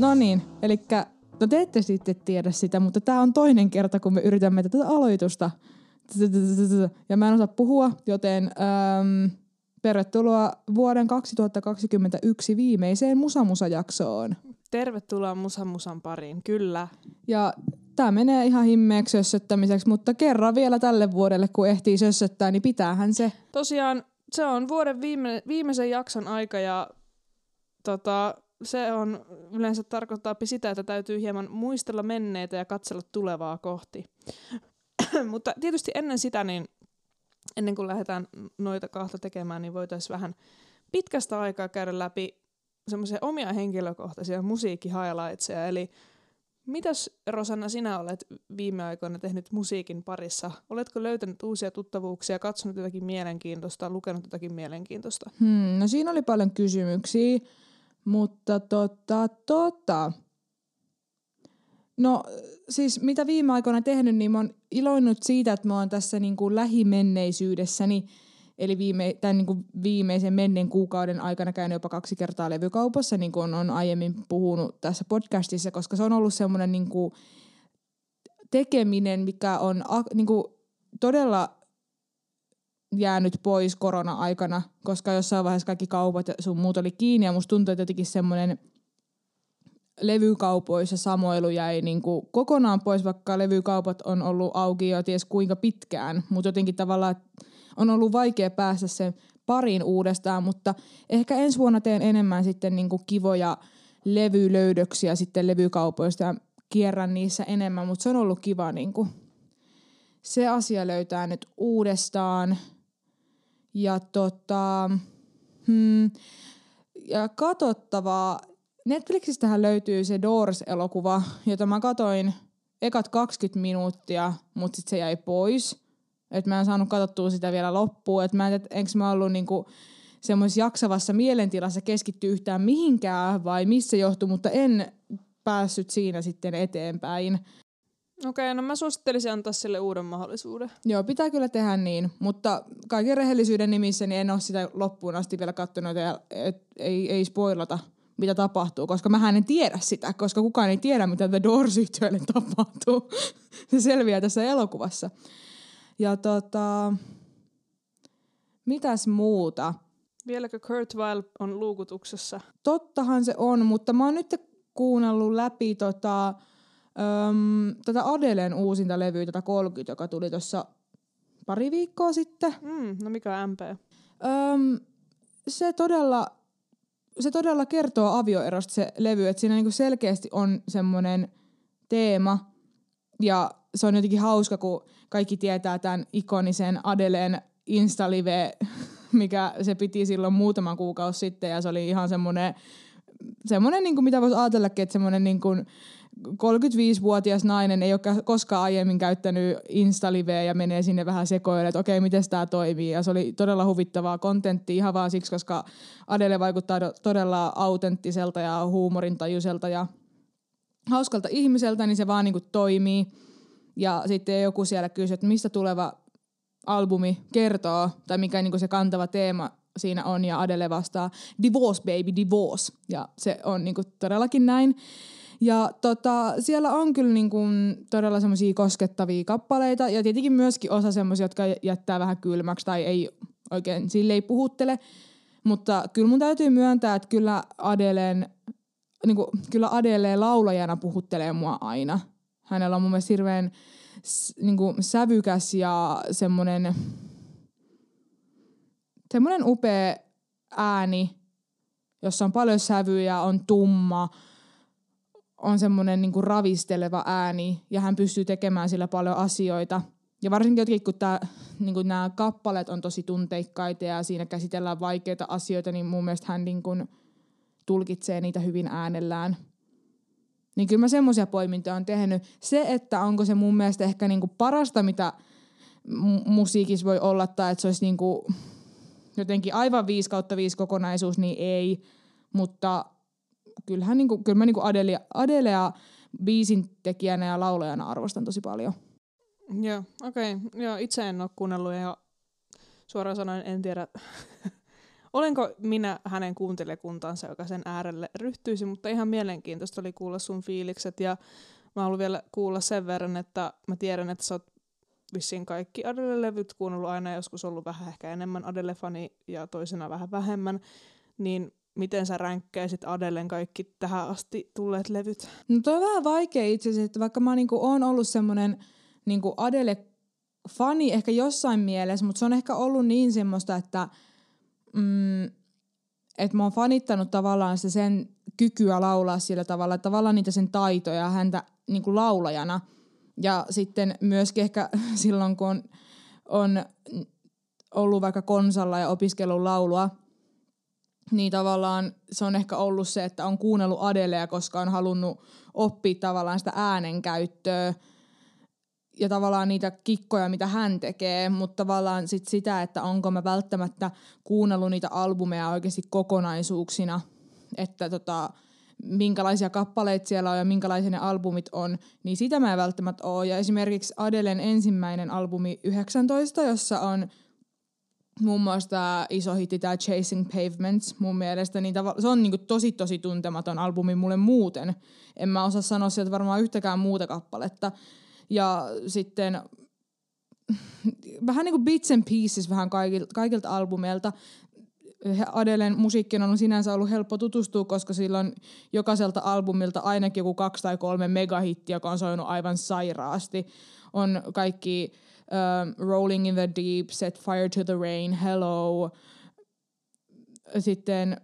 No niin, elikkä no te ette sitten tiedä sitä, mutta tää on toinen kerta, kun me yritämme tätä aloitusta. Ja mä en osaa puhua, joten tervetuloa vuoden 2021 viimeiseen Musamusa-jaksoon. Tervetuloa Musamusan pariin, kyllä. Ja tää menee ihan himmeeksi sössöttämiseksi, mutta kerran vielä tälle vuodelle, kun ehtii sössöttää, niin pitäähän se. Tosiaan se on vuoden viimeisen jakson aika ja se on yleensä tarkoittaa sitä, että täytyy hieman muistella menneitä ja katsella tulevaa kohti. Mutta tietysti ennen sitä, niin ennen kuin lähdetään noita kahta tekemään, niin voitaisiin vähän pitkästä aikaa käydä läpi semmoisia omia henkilökohtaisia musiikki-highlightseja. Eli mitäs, Rosanna, sinä olet viime aikoina tehnyt musiikin parissa? Oletko löytänyt uusia tuttavuuksia, katsonut jotakin mielenkiintoista, lukenut jotakin mielenkiintoista? No siinä oli paljon kysymyksiä. Mutta no siis mitä viime aikoina tehnyt, niin mä oon iloinnut siitä, että mä oon tässä niinku lähimenneisyydessäni, eli tämän niinku viimeisen menneen kuukauden aikana käynyt jopa 2 kertaa levykaupassa, niin kuin on aiemmin puhunut tässä podcastissa, koska se on ollut semmoinen niinku tekeminen, mikä on niinku todella jäänyt pois korona-aikana, koska jossain vaiheessa kaikki kaupat ja sun muut oli kiinni, ja musta tuntui, että jotenkin semmoinen levykaupoissa samoilu jäi niinku kokonaan pois, vaikka levykaupat on ollut auki jo ties kuinka pitkään, mutta jotenkin tavallaan on ollut vaikea päästä sen pariin uudestaan, mutta ehkä ensi vuonna teen enemmän sitten niinku kivoja levylöydöksiä sitten levykaupoista ja kierrän niissä enemmän, mutta se on ollut kiva niinku se asia löytää nyt uudestaan. Ja ja katsottavaa. Netflixistähän löytyy se Doors-elokuva, jota mä katoin ekat 20 minuuttia, mutta sit se jäi pois. Et mä en saanut katsottua sitä vielä loppuun. Et mä en tiedä, enks mä ollut niinku semmoisessa jaksavassa mielentilassa keskittyä yhtään mihinkään vai missä johtui, mutta en päässyt siinä sitten eteenpäin. Okei, no mä suosittelisin antaa sille uuden mahdollisuuden. Joo, pitää kyllä tehdä niin, mutta kaiken rehellisyyden nimissä niin en ole sitä loppuun asti vielä katsonut, ei spoilata, mitä tapahtuu, koska mähän en tiedä sitä, koska kukaan ei tiedä, mitä The Doors-yhtiölle tapahtuu. Se selviää tässä elokuvassa. Ja mitäs muuta? Vieläkö Kurt Weill on luukutuksessa? Tottahan se on, mutta mä oon nyt kuunnellut läpi tätä Adelen uusinta levyä, tätä 30, joka tuli tuossa pari viikkoa sitten. No mikä MP? Se todella kertoo avioerosta se levy, että siinä niinku selkeästi on semmoinen teema ja se on jotenkin hauska, kun kaikki tietää tämän ikonisen Adelen Insta-live, mikä se piti silloin muutama kuukausi sitten ja se oli ihan semmoinen niinku, mitä voisi ajatellakin, että semmoinen niinku 35-vuotias nainen ei ole koskaan aiemmin käyttänyt Insta-liveä ja menee sinne vähän sekoille, että okei, miten tämä toimii. Ja se oli todella huvittavaa kontenttia ihan vaan siksi, koska Adele vaikuttaa todella autenttiselta ja huumorintajuiselta ja hauskalta ihmiseltä, niin se vaan niinku toimii. Ja sitten joku siellä kysyi, että mistä tuleva albumi kertoo tai mikä niinku se kantava teema siinä on. Ja Adele vastaa, divorce baby, divorce. Ja se on niinku todellakin näin. Ja siellä on kyllä niin kuin todella semmoisia koskettavia kappaleita ja tietenkin myöskin osa semmoisia, jotka jättää vähän kylmäksi tai ei oikein sille ei puhuttele. Mutta kyllä mun täytyy myöntää, että kyllä Adele laulajana puhuttelee mua aina. Hänellä on mun mielestä hirveän niin kuin sävykäs ja semmoinen upea ääni, jossa on paljon sävyjä, on tumma. On semmoinen niinku ravisteleva ääni ja hän pystyy tekemään sillä paljon asioita. Ja varsinkin jotenkin, kun niinku nämä kappaleet on tosi tunteikkaita ja siinä käsitellään vaikeita asioita, niin mun mielestä hän niinku tulkitsee niitä hyvin äänellään. Niin kyllä mä semmoisia poimintoja on tehnyt. Se, että onko se mun mielestä ehkä niinku parasta, mitä musiikissa voi olla, tai että se olisi niinku jotenkin aivan 5/5 kokonaisuus, niin ei. Mutta kyllähän kyllä mä niinku Adelea biisintekijänä ja laulajana arvostan tosi paljon. Joo, okei. Joo, itse en ole kuunnellut ja suoraan sanoen en tiedä Olenko minä hänen kuuntelijakuntansa, joka sen äärelle ryhtyisi, mutta ihan mielenkiintoista oli kuulla sun fiilikset, ja mä haluan vielä kuulla sen verran, että mä tiedän, että sä oot vissiin kaikki Adele-levyt kuunnellut aina, joskus ollut vähän ehkä enemmän Adele-fani ja toisena vähän vähemmän, niin miten sä ränkkäisit Adelen kaikki tähän asti tulleet levyt? No toi on vähän vaikea itse asiassa, että vaikka mä niinku oon ollut semmonen niinku Adele-fani ehkä jossain mielessä, mutta se on ehkä ollut niin semmoista, että että mä oon fanittanut tavallaan sitä sen kykyä laulaa sillä tavalla, että tavallaan niitä sen taitoja häntä niin kuin laulajana. Ja sitten myöskin ehkä silloin, kun on ollut vaikka konsalla ja opiskellut laulua, niin tavallaan se on ehkä ollut se, että on kuunnellut Adelea, koska on halunnut oppia tavallaan sitä äänenkäyttöä ja tavallaan niitä kikkoja, mitä hän tekee, mutta tavallaan sit sitä, että onko mä välttämättä kuunnellut niitä albumeja oikeasti kokonaisuuksina, että minkälaisia kappaleita siellä on ja minkälaisia ne albumit on, niin sitä mä en välttämättä ole. Ja esimerkiksi Adelen ensimmäinen albumi 19, jossa on muun muassa tämä iso hitti, tämä Chasing Pavements mun mielestä, niin se on niinku tosi tosi tuntematon albumi mulle muuten. En mä osaa sanoa sieltä varmaan yhtäkään muuta kappaletta. Ja sitten vähän niin kuin bits and pieces vähän kaikilta albumeilta. Adelen musiikkiin on sinänsä ollut helppo tutustua, koska silloin jokaiselta albumilta ainakin joku 2 tai 3 megahittiä, joka on soinut aivan sairaasti. On kaikki Rolling in the Deep, Set Fire to the Rain, Hello. Sitten...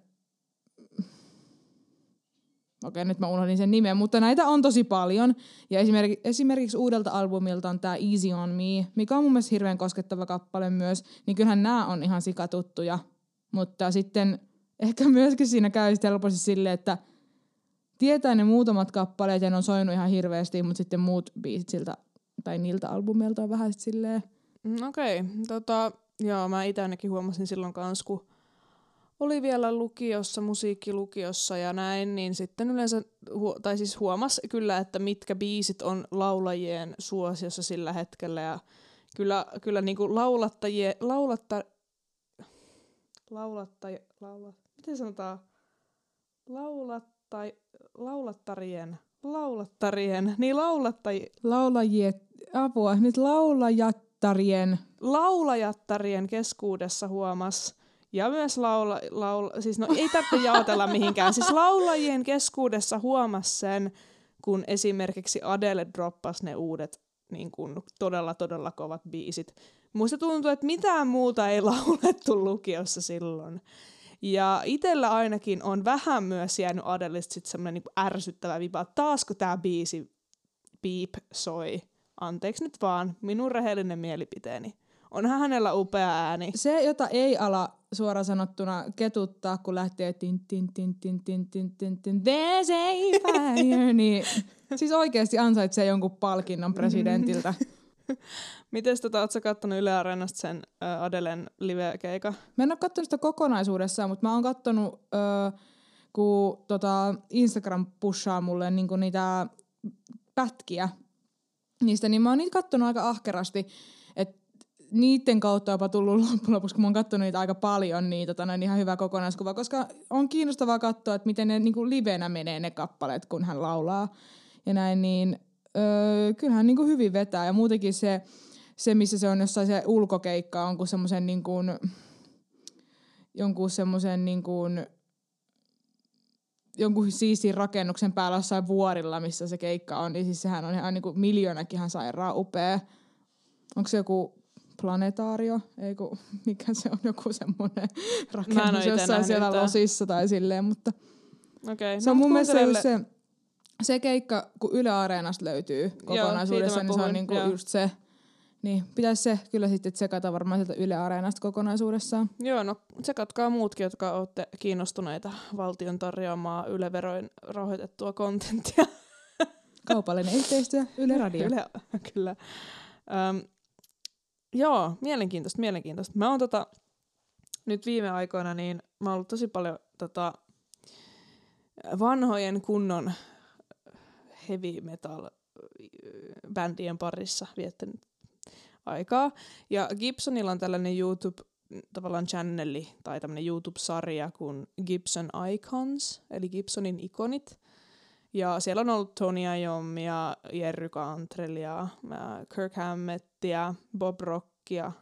Okei, nyt mä unohdin sen nimen, mutta näitä on tosi paljon. Ja esimerkiksi uudelta albumilta on tää Easy on Me, mikä on mun mielestä hirveän koskettava kappale myös. Niin kyllähän nää on ihan sikatuttuja. Mutta sitten ehkä myöskin siinä käy helposti silleen, että tietää ne muutamat kappaleet ja ne on soinut ihan hirveästi, mutta sitten muut biisit siltä, tai niiltä albumilta on vähän silleen. Okei, joo, mä itse ainakin huomasin silloin kans, kun oli vielä lukiossa, musiikkilukiossa ja näin, niin sitten yleensä, huomasi kyllä, että mitkä biisit on laulajien suosiossa sillä hetkellä. Ja kyllä niinku laulajattarien keskuudessa huomasi. Ja myös siis no ei tarvitse jaotella mihinkään. Siis laulajien keskuudessa huomasi sen, kun esimerkiksi Adele droppasi ne uudet niin kun todella, todella kovat biisit. Musta tuntuu, että mitään muuta ei laulettu lukiossa silloin. Ja itsellä ainakin on vähän myös jäänyt Adelista sitten semmoinen niin kuin ärsyttävä vipa, että taasko tää biisi Beep soi. Anteeksi nyt vaan, minun rehellinen mielipiteeni. Onhan hänellä upea ääni. Se, jota ei ala suoraan sanottuna ketuttaa, kun lähtee there's a fire, niin siis oikeasti ansaitsee jonkun palkinnon presidentiltä. Mites oot sä kattonut Yle Areenasta sen Adelen live-keika? Mä en oo kattonut sitä kokonaisuudessaan, mutta mä oon kattonut, kun Instagram pushaa mulle niinku niitä pätkiä niistä, niin mä oon niitä kattonut aika ahkerasti. Niiden kautta on jopa tullut loppujen lopuksi, kun mä oon kattonut niitä aika paljon, niin ihan hyvä kokonaiskuva, koska on kiinnostavaa katsoa, että miten ne niinku livenä menee ne kappaleet, kun hän laulaa ja näin, niin kyllähän niinku hyvin vetää. Ja muutenkin se missä se on jossain se ulkokeikka, on kuin semmoisen niin kuin, jonkun semmoisen niin kuin, jonkun siisin rakennuksen päällä jossain vuorilla, missä se keikka on, niin siis sehän on ihan niinku miljoonakin ihan sairaan upea. Onko se joku planetaario, eiku, mikä se on, joku semmoinen rakennus jossain siellä losissa tai silleen, mutta okay, se on mun mielestä se keikka, kun Yle Areenasta löytyy kokonaisuudessa, niin se on niinku just se, niin pitäisi se kyllä sitten tsekata varmaan sieltä Yle Areenasta kokonaisuudessaan. Joo, no tsekatkaa muutkin, jotka olette kiinnostuneita valtion tarjoamaa Yle-veroin rahoitettua kontenttia. Kaupallinen yhteistyö, Yle Radio. Yle, kyllä. Joo, mielenkiintoista. Mä oon nyt viime aikoina, niin mä oon ollut tosi paljon vanhojen kunnon heavy metal bändien parissa viettänyt aikaa. Ja Gibsonilla on tällainen YouTube tavallaan channeli tai tämmöinen YouTube-sarja kuin Gibson Icons, eli Gibsonin ikonit. Ja siellä on ollut Tony Iommi ja Jerry Cantrell ja Kirk Hammett ja Bob Rock ja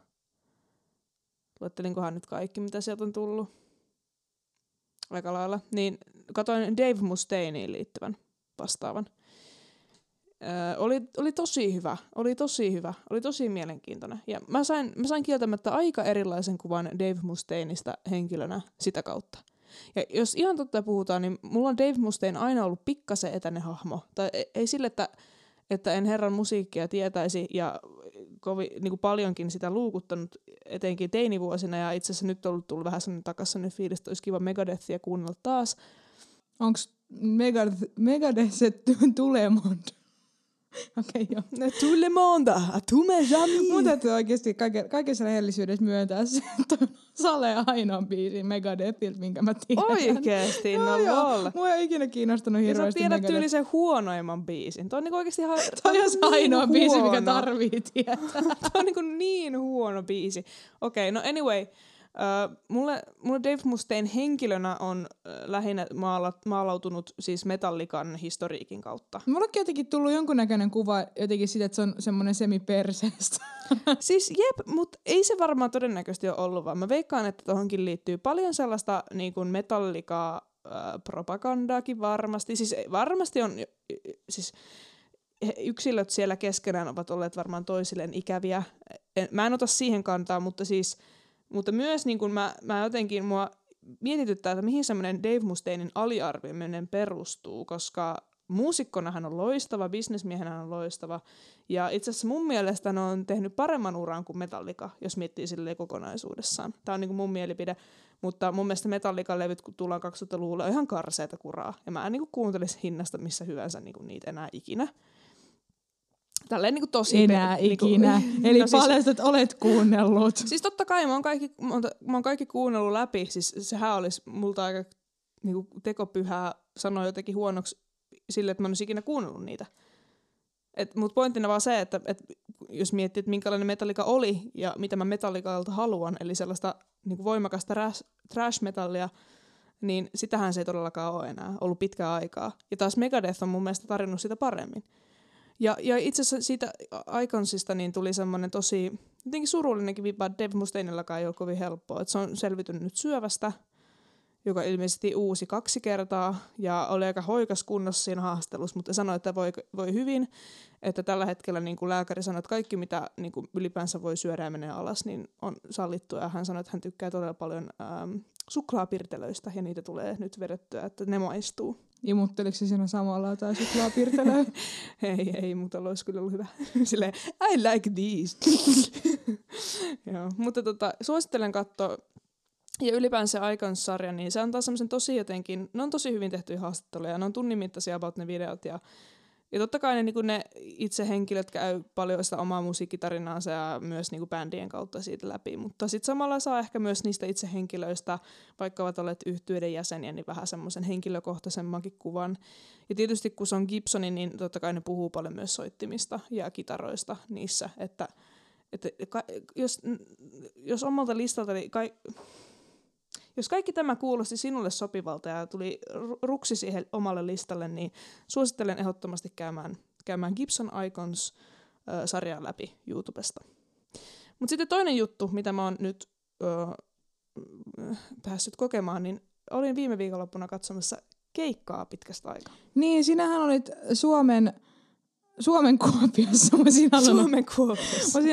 luettelinkohan nyt kaikki, mitä sieltä on tullut. Aika lailla. Niin katoin Dave Mustaineen liittyvän vastaavan. Oli tosi hyvä. Oli tosi mielenkiintoinen. Ja mä sain kieltämättä aika erilaisen kuvan Dave Mustaineista henkilönä sitä kautta. Ja jos ihan totta puhutaan, niin mulla on Dave Mustaine aina ollut pikkasen etäinen hahmo. Tai ei sille, että en herran musiikkia tietäisi ja niin kuin paljonkin sitä luukuttanut etenkin teinivuosina. Ja itse asiassa nyt on tullut vähän sellainen takaisin fiilis, että olisi kiva Megadethia kuunnella taas. Onko Megadeth tulemaan? Okei, joo. Tout le monde, à tous mes amis. Mun täytyy oikeasti kaikessa rehellisyydessä myöntää se, että Sale ainoa biisi Megadethiltä, minkä mä tiedän. Oikeesti, no lol. Mua ei ikinä kiinnostanut hirveästi Megadeth. Ja sä tiedät tyyli sen huonoimman biisin. Toi on niinku oikeesti ihan... Toi on se ainoa biisi, mikä tarvii tietää. Toi on niinku niin huono biisi. Okei, no anyway... Mulle Dave Mustaine henkilönä on lähinnä maalautunut siis Metallican historiikin kautta. Mullekin jotenkin tullut jonkunnäköinen kuva jotenkin siitä, että se on semmoinen semiperseestä. Siis jep, mutta ei se varmaan todennäköisesti ole ollut, vaan mä veikkaan, että tohonkin liittyy paljon sellaista niin kuin Metallica-propagandaakin varmasti. Siis varmasti on... Siis, yksilöt siellä keskenään ovat olleet varmaan toisilleen ikäviä. Mä en ota siihen kantaa, mutta siis... Mutta myös niin kun mä jotenkin mua mietityttää, että mihin semmoinen Dave Mustainen aliarviminen perustuu, koska muusikkona hän on loistava, bisnesmiehenä hän on loistava, ja itse asiassa mun mielestä hän on tehnyt paremman uran kuin Metallica, jos miettii silleen kokonaisuudessaan. Tämä on niin kun mun mielipide, mutta mun mielestä Metallica-levyt, kun tullaan 2000-luvulla, on ihan karseeta kuraa, ja mä en niin kun kuuntelisi hinnasta missä hyvänsä niin kun niitä enää ikinä. Tälleen niinku tosi... Enää ikinä. Eli no siis, paljastat, olet kuunnellut. Siis totta kai, mä oon kaikki kuunnellut läpi. Siis sehän olisi multa aika niinku tekopyhää sanoa jotenkin huonoksi sille, että mä en olisi ikinä kuunnellut niitä. Mutta pointtina vaan se, että jos miettii, että minkälainen Metallica oli ja mitä mä Metallicalta haluan, eli sellaista niinku voimakasta trash-metallia, niin sitähän se ei todellakaan ole enää ollut pitkää aikaa. Ja taas Megadeth on mun mielestä tarjonnut sitä paremmin. Ja itse asiassa siitä Iconsista niin tuli semmoinen tosi jotenkin surullinenkin vipa, että Dave Mustainellakaan ei ole kovin helppoa. Et se on selvitynyt nyt syövästä, joka ilmeisesti uusi 2 kertaa ja oli aika hoikas kunnossa siinä haastelussa, mutta sanoi, että voi hyvin. Että tällä hetkellä niin kuin lääkäri sanoi, että kaikki mitä niin kuin ylipäänsä voi syödä ja menee alas, niin on sallittua. Ja hän sanoi, että hän tykkää todella paljon suklaapirtelöistä ja niitä tulee nyt vedettyä, että ne maistuu. Imutteliko se siinä samalla jotain suklaapirtelöä? ei, mutta olisi kyllä ollut hyvä. Silleen, I like these. Joo, mutta suosittelen katsoa. Ja ylipäänsä Icons-sarja, niin se antaa semmoisen tosi jotenkin, ne on tosi hyvin tehtyjä haastatteluja, ne on tunnin mittaisia about ne videot. Ja totta kai ne itse henkilöt käy paljon sitä omaa musiikkitarinansa ja myös niin kuin bändien kautta siitä läpi. Mutta sitten samalla saa ehkä myös niistä itse henkilöistä, vaikka ovat olleet yhtyeiden jäseniä, niin vähän semmoisen henkilökohtaisemmankin kuvan. Ja tietysti kun se on Gibsoni, niin totta kai ne puhuu paljon myös soittimista ja kitaroista niissä. Jos omalta listalta... Niin jos kaikki tämä kuulosti sinulle sopivalta ja tuli ruksi siihen omalle listalle, niin suosittelen ehdottomasti käymään Gibson Icons-sarjaa läpi YouTubesta. Mutta sitten toinen juttu, mitä mä oon nyt päässyt kokemaan, niin olin viime viikonloppuna katsomassa keikkaa pitkästä aikaa. Niin, sinähän olit Suomen Kuopiossa. Mä olisin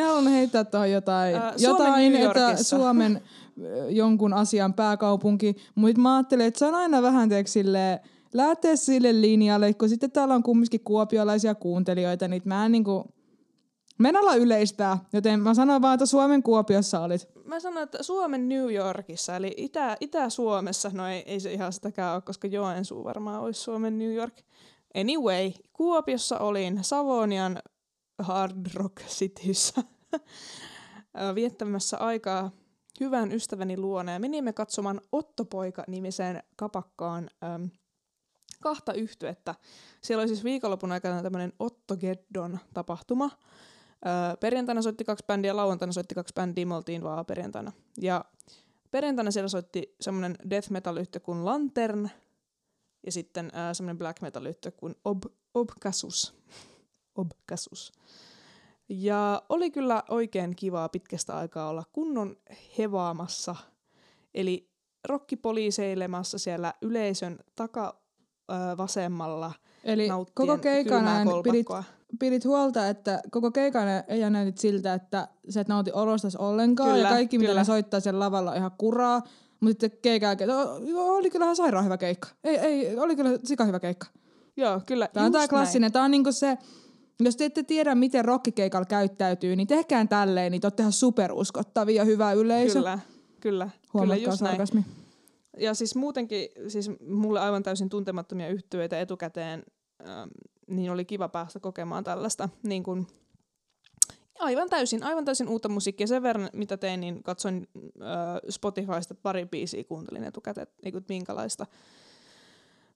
halunnut heittää tuohon jotain että Suomen jonkun asian pääkaupunki. Mutta mä ajattelin, että se on aina vähän lähteä sille linjalle, kun sitten täällä on kumminkin kuopiolaisia kuuntelijoita, niin mä en niinku... Mä en ala yleistää, joten mä sanoin vaan, että Suomen Kuopiossa olit. Mä sanoin, että Suomen New Yorkissa, eli Itä-Suomessa. No ei se ihan sitäkään ole, koska Joensuu varmaan olisi Suomen New York. Anyway, Kuopiossa olin Savonian Hard Rock Cityssä viettämässä aikaa hyvän ystäväni luona ja menimme katsomaan Otto Poika-nimiseen kapakkaan 2 yhtyettä. Siellä oli siis viikonlopun aikana tämmöinen Otto Geddon tapahtuma Perjantaina soitti 2 bändiä, lauantaina soitti 2 bändiä, me oltiin vaan perjantaina. Ja perjantaina siellä soitti semmoinen death metal-yhtye kuin Lantern ja sitten semmoinen black metal-yhtye kuin Obkasus. Obkasus. Ja oli kyllä oikein kivaa pitkästä aikaa olla kunnon hevaamassa, eli rokkipoliiseilemassa siellä yleisön takavasemmalla. Eli koko keikana pidit huolta, että koko keikana ei näytit siltä, että sä et nauti olostas ollenkaan. Kyllä, ja kaikki, kyllä, mitä ne soittaa siellä lavalla, on ihan kuraa. Mutta sitten keikkaa, oli kyllähän sairaan hyvä keikka. Ei, oli kyllä sika hyvä keikka. Joo, kyllä. Tämä on klassinen. Näin. Tämä on niinku se, jos te ette tiedä, miten rokkikeikalla käyttäytyy, niin tehkään tälleen, niin te ootte ihan superuskottavia ja hyvä yleisö. Kyllä, kyllä. Huomatkaa sarkasmi. Ja siis muutenkin, siis mulle aivan täysin tuntemattomia yhtyeitä etukäteen, niin oli kiva päästä kokemaan tällaista niin kun aivan täysin uutta musiikkia. Sen verran, mitä tein, niin katsoin Spotifysta pari biisiä, kuuntelin etukäteen, niin kuin minkälaista.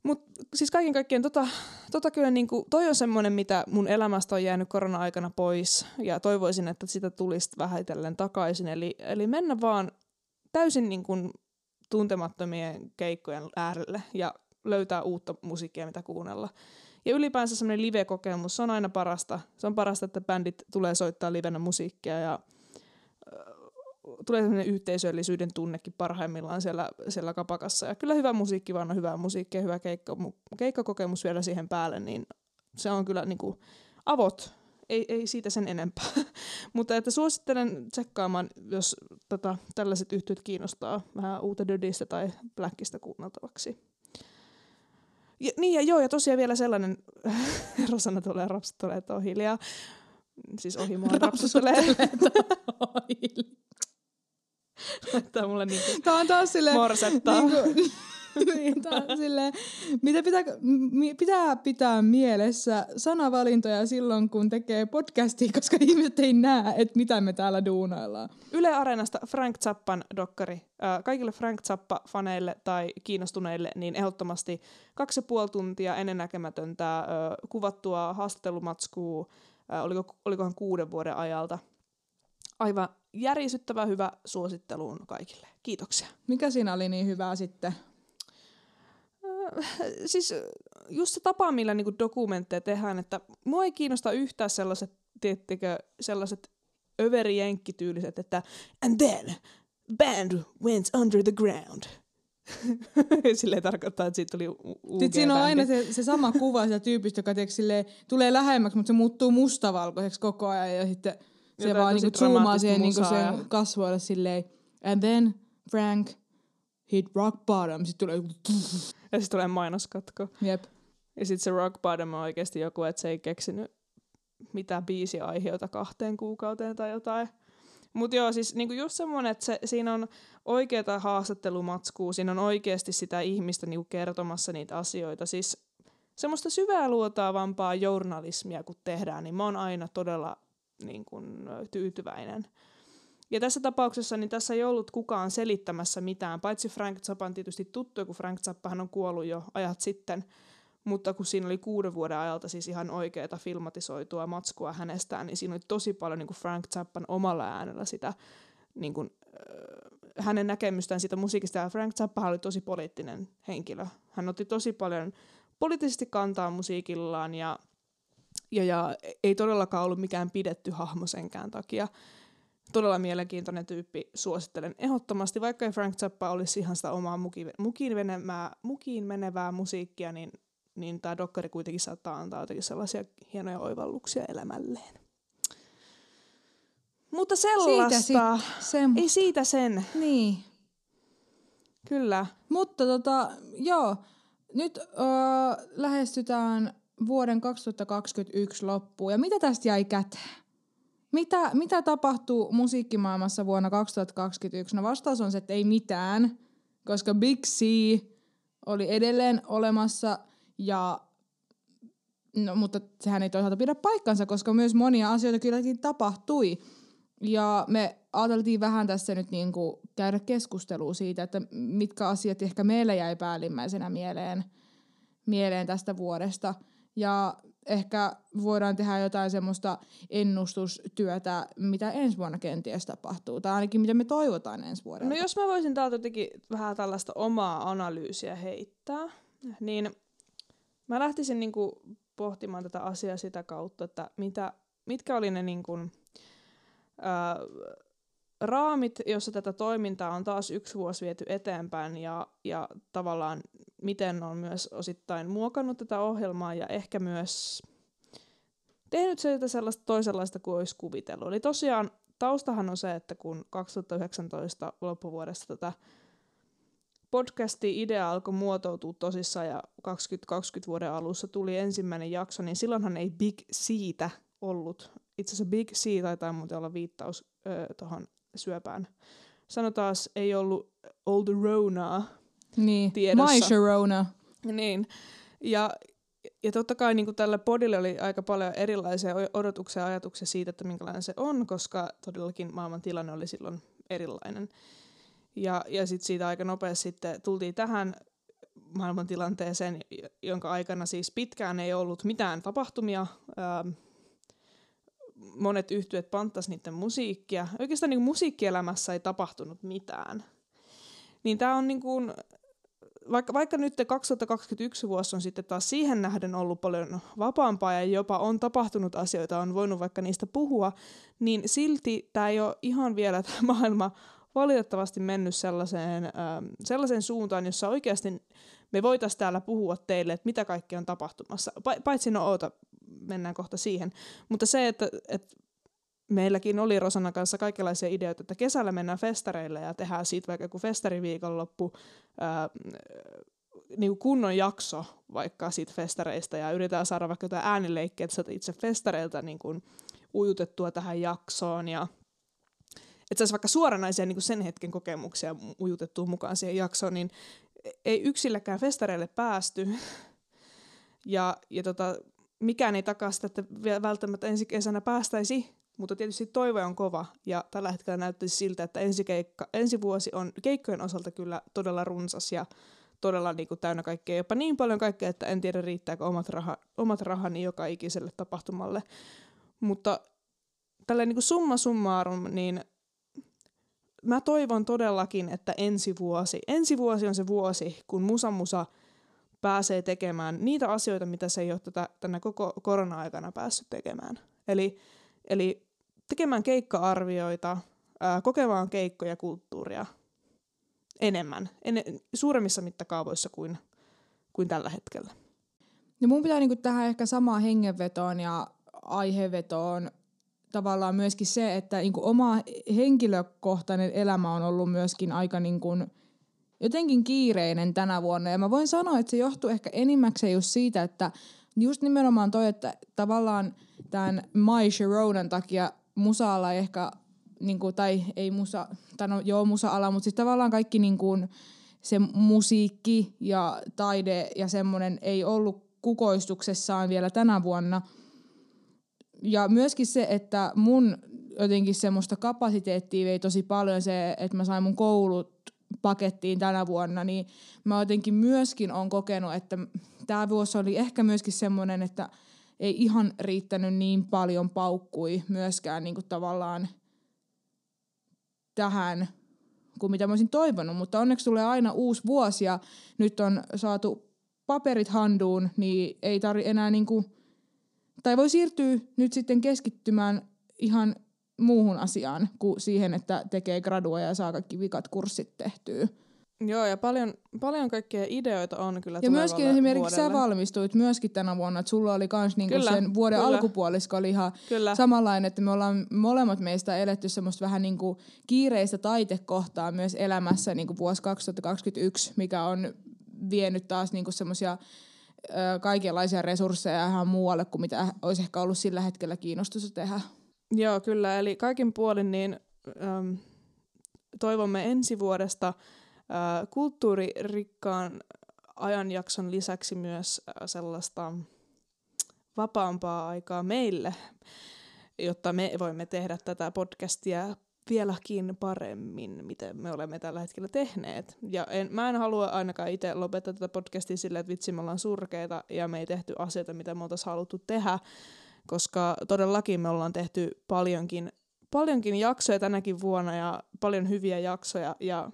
Mutta siis kaiken kaikkiaan tota kyllä niinku, toi on semmoinen, mitä mun elämästä on jäänyt korona-aikana pois, ja toivoisin, että sitä tulisi vähitellen takaisin. Eli mennä vaan täysin niin kun tuntemattomien keikkojen äärelle ja löytää uutta musiikkia, mitä kuunnella. Ja ylipäänsä semmoinen live-kokemus, se on aina parasta. Se on parasta, että bändit tulee soittaa livenä musiikkia ja tulee semmoinen yhteisöllisyyden tunnekin parhaimmillaan siellä kapakassa. Ja kyllä hyvä musiikki vaan on hyvää musiikkia, hyvä keikkakokemus vielä siihen päälle, niin se on kyllä niinku avot. Ei siitä sen enempää. Mutta että suosittelen tsekkaamaan, jos tällaiset yhtiöt kiinnostaa vähän uutta dödistä tai blackista kuunneltavaksi. Ja tosiaan vielä sellainen, Rosanna tulee rapsuttelee tuo hiljaa. Siis ohi mua rapsuttelee tuo hiljaa. Laittaa mulle niinku morsettaa. Silleen, mitä pitää pitää mielessä sanavalintoja silloin, kun tekee podcastia, koska ihmiset ei näe, että mitä me täällä duunaillaan. Yle Areenasta Frank Zappan dokkari. Kaikille Frank Zappa-faneille tai kiinnostuneille niin ehdottomasti 2,5 tuntia ennennäkemätöntä kuvattua haastattelumatskua, olikohan 6 vuoden ajalta. Aivan järisyttävä hyvä, suositteluun kaikille. Kiitoksia. Mikä siinä oli niin hyvää sitten? Siis just se tapa, millä niinku dokumentteja tehdään, että mua ei kiinnosta yhtään sellaiset överijänkkityyliset, että and then band went under the ground. Silleen tarkoittaa, että siitä tuli UG-bändi. Sitten siinä on aina se sama kuva sitä tyypistä, joka silleen, tulee lähemmäksi, mutta se muuttuu mustavalkoiseksi koko ajan ja sitten se jotain vaan niinku zoomaa siihen niinku sen kasvoille silleen and then Frank hit rock bottom. Sitten tulee ja sitten tulee mainoskatko. Jep. Ja sitten se rock bottom on oikeasti joku, että se ei keksinyt mitään biisiaiheita 2 kuukauteen tai jotain. Mutta joo, siis niinku just semmoinen, että siinä on oikeata haastattelumatskua, siinä on oikeasti sitä ihmistä niinku kertomassa niitä asioita. Siis semmoista syvää luotaavampaa journalismia, kun tehdään, niin mä oon aina todella niin kuin tyytyväinen. Ja tässä tapauksessa niin tässä ei ollut kukaan selittämässä mitään, paitsi Frank Zappan tietysti tuttu, kun Frank Zappahan on kuollut jo ajat sitten, mutta kun siinä oli 6 vuoden ajalta siis ihan oikeata filmatisoitua matskua hänestään, niin siinä oli tosi paljon niin kuin Frank Zappan omalla äänellä sitä niin kuin, hänen näkemystään siitä musiikista. Ja Frank Zappahan oli tosi poliittinen henkilö. Hän otti tosi paljon poliittisesti kantaa musiikillaan ja ei todellakaan ollut mikään pidetty hahmo senkään takia. Todella mielenkiintoinen tyyppi, suosittelen ehdottomasti. Vaikka ei Frank Zappa olisi ihan sitä omaa mukiin menevää musiikkia, niin tämä dokkari kuitenkin saattaa antaa jotenkin sellaisia hienoja oivalluksia elämälleen. Mutta sellaista. Ei siitä sen. Niin. Kyllä. Mutta joo, nyt lähestytään vuoden 2021 loppuun. Ja mitä tästä jäi käteen? Mitä tapahtuu musiikkimaailmassa vuonna 2021? No vastaus on se, että ei mitään, koska Big C oli edelleen olemassa, mutta sehän ei toisaalta pidä paikkansa, koska myös monia asioita kylläkin tapahtui. Ja me ajateltiin vähän tässä nyt niinku käydä keskustelua siitä, että mitkä asiat ehkä meillä jäi päällimmäisenä mieleen tästä vuodesta. Ja ehkä voidaan tehdä jotain semmoista ennustustyötä, mitä ensi vuonna kenties tapahtuu, tai ainakin mitä me toivotaan ensi vuodelta. No jos mä voisin täältä jotenkin vähän tällaista omaa analyysiä heittää, niin mä lähtisin niinku pohtimaan tätä asiaa sitä kautta, että mitkä oli ne niinku, raamit, jossa tätä toimintaa on taas yksi vuosi viety eteenpäin ja tavallaan miten on myös osittain muokannut tätä ohjelmaa ja ehkä myös tehnyt sitä sellaista toisenlaista kuin olisi kuvitellut. Eli tosiaan taustahan on se, että kun 2019 loppuvuodesta tätä podcasti-idea alkoi muotoutua tosissaan ja 2020 vuoden alussa tuli ensimmäinen jakso, niin silloinhan ei Big C-tä ollut. Itse asiassa Big C taitaa muuten olla viittaus tuohon syöpään. Sanotaan, ei ollut Old Ronaa niin. Tiedossa. My Sharona. Niin. Ja totta kai niin tällä podille oli aika paljon erilaisia odotuksia ja ajatuksia siitä, että minkälainen se on, koska todellakin maailman tilanne oli silloin erilainen. Ja sitten siitä aika nopeasti sitten tultiin tähän maailman tilanteeseen, jonka aikana siis pitkään ei ollut mitään tapahtumia. Monet yhtyöt panttasivat niiden musiikkia. Oikeastaan niin musiikkielämässä ei tapahtunut mitään. Niin tää on niin kuin, vaikka nyt 2021 vuosi on sitten taas siihen nähden ollut paljon vapaampaa ja jopa on tapahtunut asioita, on voinut vaikka niistä puhua, niin silti tää ei ole ihan vielä tämä maailma valitettavasti mennyt sellaiseen suuntaan, jossa oikeasti me voitaisiin täällä puhua teille, että mitä kaikkea on tapahtumassa. Paitsi no oota, mennään kohta siihen. Mutta se, että meilläkin oli Rosannan kanssa kaikenlaisia ideoita, että kesällä mennään festareille ja tehdään siitä vaikka joku festariviikonloppu niin kunnon jakso vaikka siitä festareista ja yritetään saada vaikka jotain äänileikkiä, että itse festareilta niin kuin ujutettua tähän jaksoon ja että saisi vaikka suoranaisia niin kuin sen hetken kokemuksia ujutettua mukaan siihen jaksoon, niin ei yksilläkään festareille päästy. Ja mikään ei takaa sitä, että välttämättä ensi kesänä päästäisi, mutta tietysti toive on kova. Ja tällä hetkellä näyttäisi siltä, että ensi vuosi on keikkojen osalta kyllä todella runsas ja todella niin kuin täynnä kaikkea. Jopa niin paljon kaikkea, että en tiedä riittääkö omat rahani joka ikiselle tapahtumalle. Mutta tällä niin kuin summa summarum, niin mä toivon todellakin, että ensi vuosi on se vuosi, kun Musa pääsee tekemään niitä asioita, mitä se ei ole tänä koko korona-aikana päässyt tekemään. Eli tekemään keikka-arvioita, kokemaan keikkoja kulttuuria enemmän, suuremmissa mittakaavoissa kuin tällä hetkellä. Ja mun pitää niinku tähän ehkä samaan hengenvetoon ja aihevetoon tavallaan myöskin se, että niinku oma henkilökohtainen elämä on ollut myöskin aika niinku jotenkin kiireinen tänä vuonna. Ja mä voin sanoa, että se johtuu ehkä enimmäkseen just siitä, että just nimenomaan toi, että tavallaan tämän My Sharonan takia musa-ala ei ehkä, niinku, tai ei musa, tai no joo musa-ala, mutta siis tavallaan kaikki niinku, se musiikki ja taide ja semmoinen ei ollut kukoistuksessaan vielä tänä vuonna. Ja myöskin se, että mun jotenkin semmoista kapasiteettia vei tosi paljon se, että mä sain mun koulut pakettiin tänä vuonna, niin mä jotenkin myöskin oon kokenut, että tää vuosi oli ehkä myöskin semmoinen, että ei ihan riittänyt niin paljon paukkui myöskään niin kuin tavallaan tähän kuin mitä mä olisin toivonut, mutta onneksi tulee aina uusi vuosi ja nyt on saatu paperit handuun, niin ei tarvi enää niin kuin, tai voi siirtyä nyt sitten keskittymään ihan muuhun asiaan kuin siihen, että tekee gradua ja saa kaikki vikat kurssit tehtyä. Joo, ja paljon kaikkia ideoita on kyllä tulevalle. Ja myöskin esimerkiksi vuodelle. Sä valmistuit myöskin tänä vuonna, että sulla oli kans niinku kyllä, sen vuoden kyllä. Alkupuolisko oli ihan kyllä. Samanlainen, että me ollaan molemmat meistä eletty semmoista vähän niinku kiireistä taitekohtaa myös elämässä niinku vuosi 2021, mikä on vienyt taas niinku semmoisia kaikenlaisia resursseja ihan muualle kuin mitä olisi ehkä ollut sillä hetkellä kiinnostusta tehdä. Joo, kyllä. Eli kaikin puolin niin toivomme ensi vuodesta kulttuuririkkaan ajanjakson lisäksi myös sellaista vapaampaa aikaa meille, jotta me voimme tehdä tätä podcastia vieläkin paremmin, miten me olemme tällä hetkellä tehneet. Ja mä en halua ainakaan itse lopettaa tätä podcastia silleen, että vitsi, me ollaan surkeita ja me ei tehty asioita, mitä me oltaisiin haluttu tehdä, koska todellakin me ollaan tehty paljonkin jaksoja tänäkin vuonna ja paljon hyviä jaksoja ja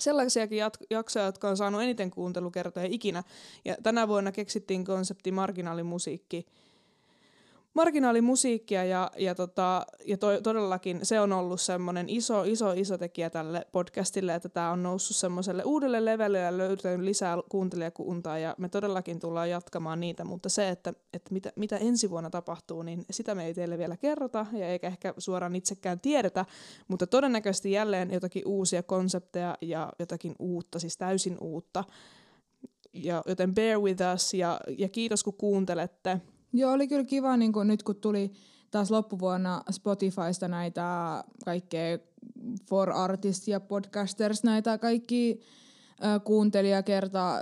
sellaisiakin jaksoja, jotka on saanut eniten kuuntelukertoja ikinä. Ja tänä vuonna keksittiin konsepti marginaalimusiikkia ja todellakin se on ollut semmoinen iso tekijä tälle podcastille, että tämä on noussut semmoiselle uudelle levelille ja löytänyt lisää kuuntelijakuntaa ja me todellakin tullaan jatkamaan niitä, mutta se, että mitä ensi vuonna tapahtuu, niin sitä me ei teille vielä kerrota ja eikä ehkä suoraan itsekään tiedetä, mutta todennäköisesti jälleen jotakin uusia konsepteja ja jotakin uutta, siis täysin uutta, ja, joten bear with us ja kiitos kun kuuntelette. Joo, oli kyllä kiva, niin kun nyt kun tuli taas loppuvuonna Spotifysta näitä kaikkea for artists ja podcasters, näitä kaikki kuuntelijakertaa,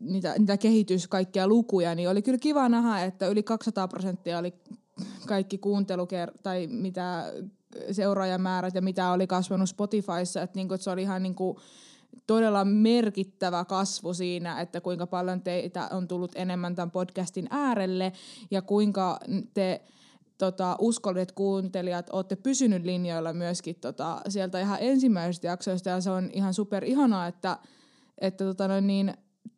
niitä kehitys, kaikkia lukuja, niin oli kyllä kiva nähdä, että yli 200% oli kaikki tai mitä seuraajamäärät ja mitä oli kasvanut Spotifyssa, että niin kun, se oli ihan niin kuin todella merkittävä kasvu siinä, että kuinka paljon teitä on tullut enemmän tämän podcastin äärelle ja kuinka te uskolliset kuuntelijat olette pysynyt linjoilla myöskin sieltä ihan ensimmäisistä jaksoista ja se on ihan superihanaa, että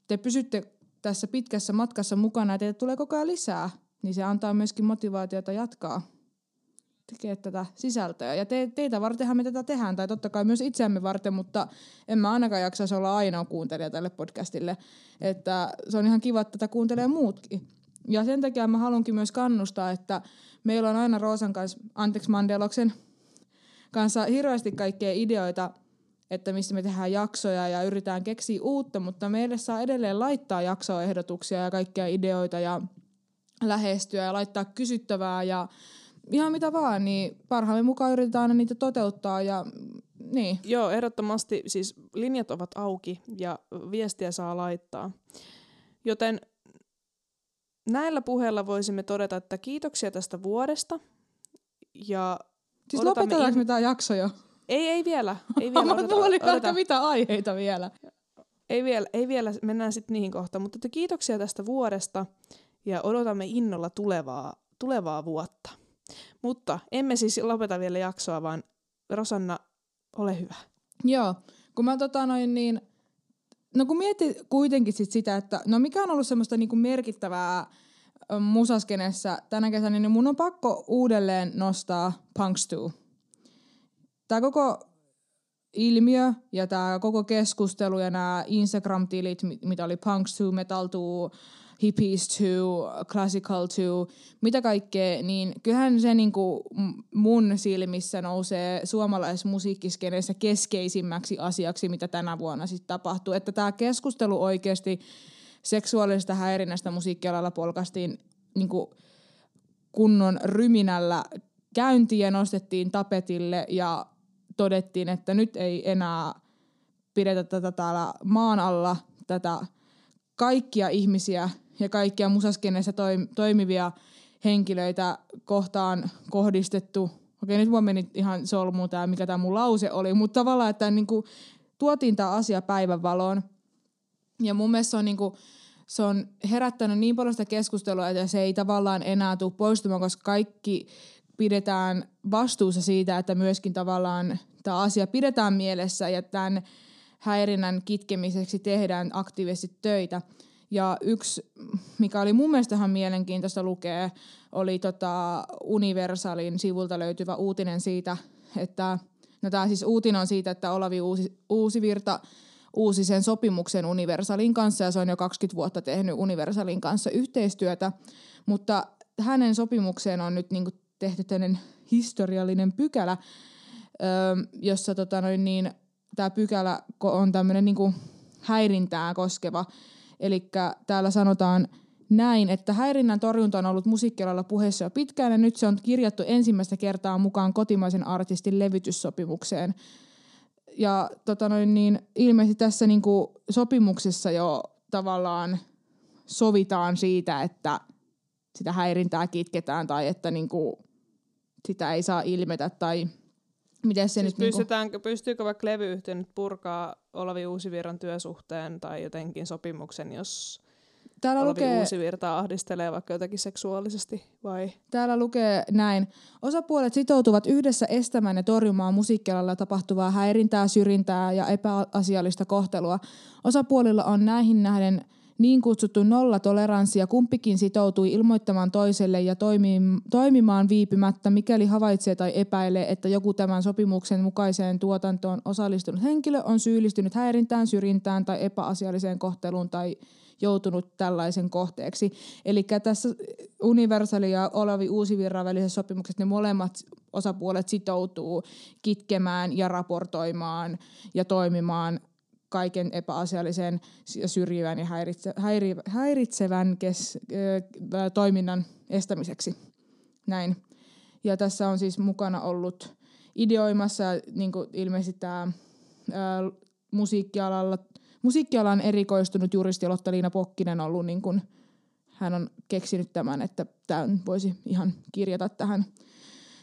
te pysytte tässä pitkässä matkassa mukana ja teitä tulee koko ajan lisää, niin se antaa myöskin motivaatiota jatkaa tekee tätä sisältöä. Ja teitä vartenhan me tätä tehdään, tai totta kai myös itseämme varten, mutta en mä ainakaan jaksaisi olla ainoa kuuntelija tälle podcastille. Että se on ihan kiva, että tätä kuuntelee muutkin. Ja sen takia mä haluankin myös kannustaa, että meillä on aina Roosan kanssa, anteeksi Mandeloksen kanssa, hirveästi kaikkea ideoita, että missä me tehdään jaksoja ja yritetään keksiä uutta, mutta meille saa edelleen laittaa jaksoehdotuksia ja kaikkia ideoita ja lähestyä ja laittaa kysyttävää ja ihan mitä vaan, niin parhaamme mukaan yritetään aina niitä toteuttaa ja niin. Joo, ehdottomasti siis linjat ovat auki ja viestiä saa laittaa. Joten näillä puheilla voisimme todeta, että kiitoksia tästä vuodesta. Ja siis lopetetaanko me tää jakso jo? Ei vielä. Mulla oli vaikka mitä aiheita vielä. Ei vielä, mennään sitten niihin kohtaan. Mutta kiitoksia tästä vuodesta ja odotamme innolla tulevaa vuotta. Mutta emme siis lopeta vielä jaksoa, vaan Rosanna, ole hyvä. Joo, kun mä kun mietin kuitenkin sitä, että mikä on ollut semmoista niinku merkittävää musaskenessä tänä kesänä, niin mun on pakko uudelleen nostaa Punk Zoo. Tää koko ilmiö ja tää koko keskustelu ja nämä Instagram-tilit, mitä oli Punk Zoo, Metal2u, Hippies2u, Classical2u, mitä kaikkea, niin kyllähän se niinku mun silmissä nousee suomalaismusiikkiskenessä keskeisimmäksi asiaksi, mitä tänä vuonna sitten tapahtuu. Että tämä keskustelu oikeasti seksuaalisesta häirinnästä musiikkialalla polkastiin niinku kunnon ryminällä käyntiin ja nostettiin tapetille ja todettiin, että nyt ei enää pidetä tätä täällä maan alla, tätä kaikkia ihmisiä ja kaikkia musaskeneissä toimivia henkilöitä kohtaan kohdistettu. Okei, nyt mua meni ihan solmuun tämä, mikä tämä mun lause oli, mutta tavallaan, että niinku, tuotiin tämä asia päivänvaloon. Ja mun mielestä se on herättänyt niin paljon sitä keskustelua, että se ei tavallaan enää tule poistumaan, koska kaikki pidetään vastuussa siitä, että myöskin tavallaan tämä asia pidetään mielessä ja tämän häirinnän kitkemiseksi tehdään aktiivisesti töitä. Ja yksi, mikä oli mun mielestä ihan mielenkiintoista lukea, oli Universalin sivulta löytyvä uutinen siitä, että tämä siis uutinen on siitä, että Olavi Uusivirta uusi sen sopimuksen Universalin kanssa, ja se on jo 20 vuotta tehnyt Universalin kanssa yhteistyötä, mutta hänen sopimukseen on nyt niinku tehty tämmöinen historiallinen pykälä, jossa tämä pykälä on tämmöinen niinku häirintää koskeva. Eli täällä sanotaan näin, että häirinnän torjunta on ollut musiikkialalla puheessa jo pitkään ja nyt se on kirjattu ensimmäistä kertaa mukaan kotimaisen artistin levytyssopimukseen. Ja ilmeisesti tässä niinku sopimuksessa jo tavallaan sovitaan siitä, että sitä häirintää kitketään tai että niinku sitä ei saa ilmetä tai Miten se siis nyt pystyykö vaikka levy-yhtiö nyt purkaa Olavi Uusivirran työsuhteen tai jotenkin sopimuksen, jos täällä Olavi Uusivirtaa ahdistelee vaikka jotakin seksuaalisesti? Vai? Täällä lukee näin. Osapuolet sitoutuvat yhdessä estämään ja torjumaan musiikkialalla tapahtuvaa häirintää, syrjintää ja epäasiallista kohtelua. Osapuolilla on näihin nähden niin kutsuttu nollatoleranssi ja kumpikin sitoutui ilmoittamaan toiselle ja toimimaan viipymättä, mikäli havaitsee tai epäilee, että joku tämän sopimuksen mukaiseen tuotantoon osallistunut henkilö on syyllistynyt häirintään, syrjintään tai epäasialliseen kohteluun tai joutunut tällaisen kohteeksi. Eli tässä Universalin ja Olavi Uusivirran väliset sopimukset, ne molemmat osapuolet sitoutuu kitkemään ja raportoimaan ja toimimaan kaiken epäasiallisen, syrjivän ja häiritsevän toiminnan estämiseksi. Näin. Ja tässä on siis mukana ollut ideoimassa niin kuin ilmeisesti tämä musiikkialan erikoistunut juristi Lotta Liina Pokkinen on ollut, niin kuin, hän on keksinyt tämän, että tämän voisi ihan kirjata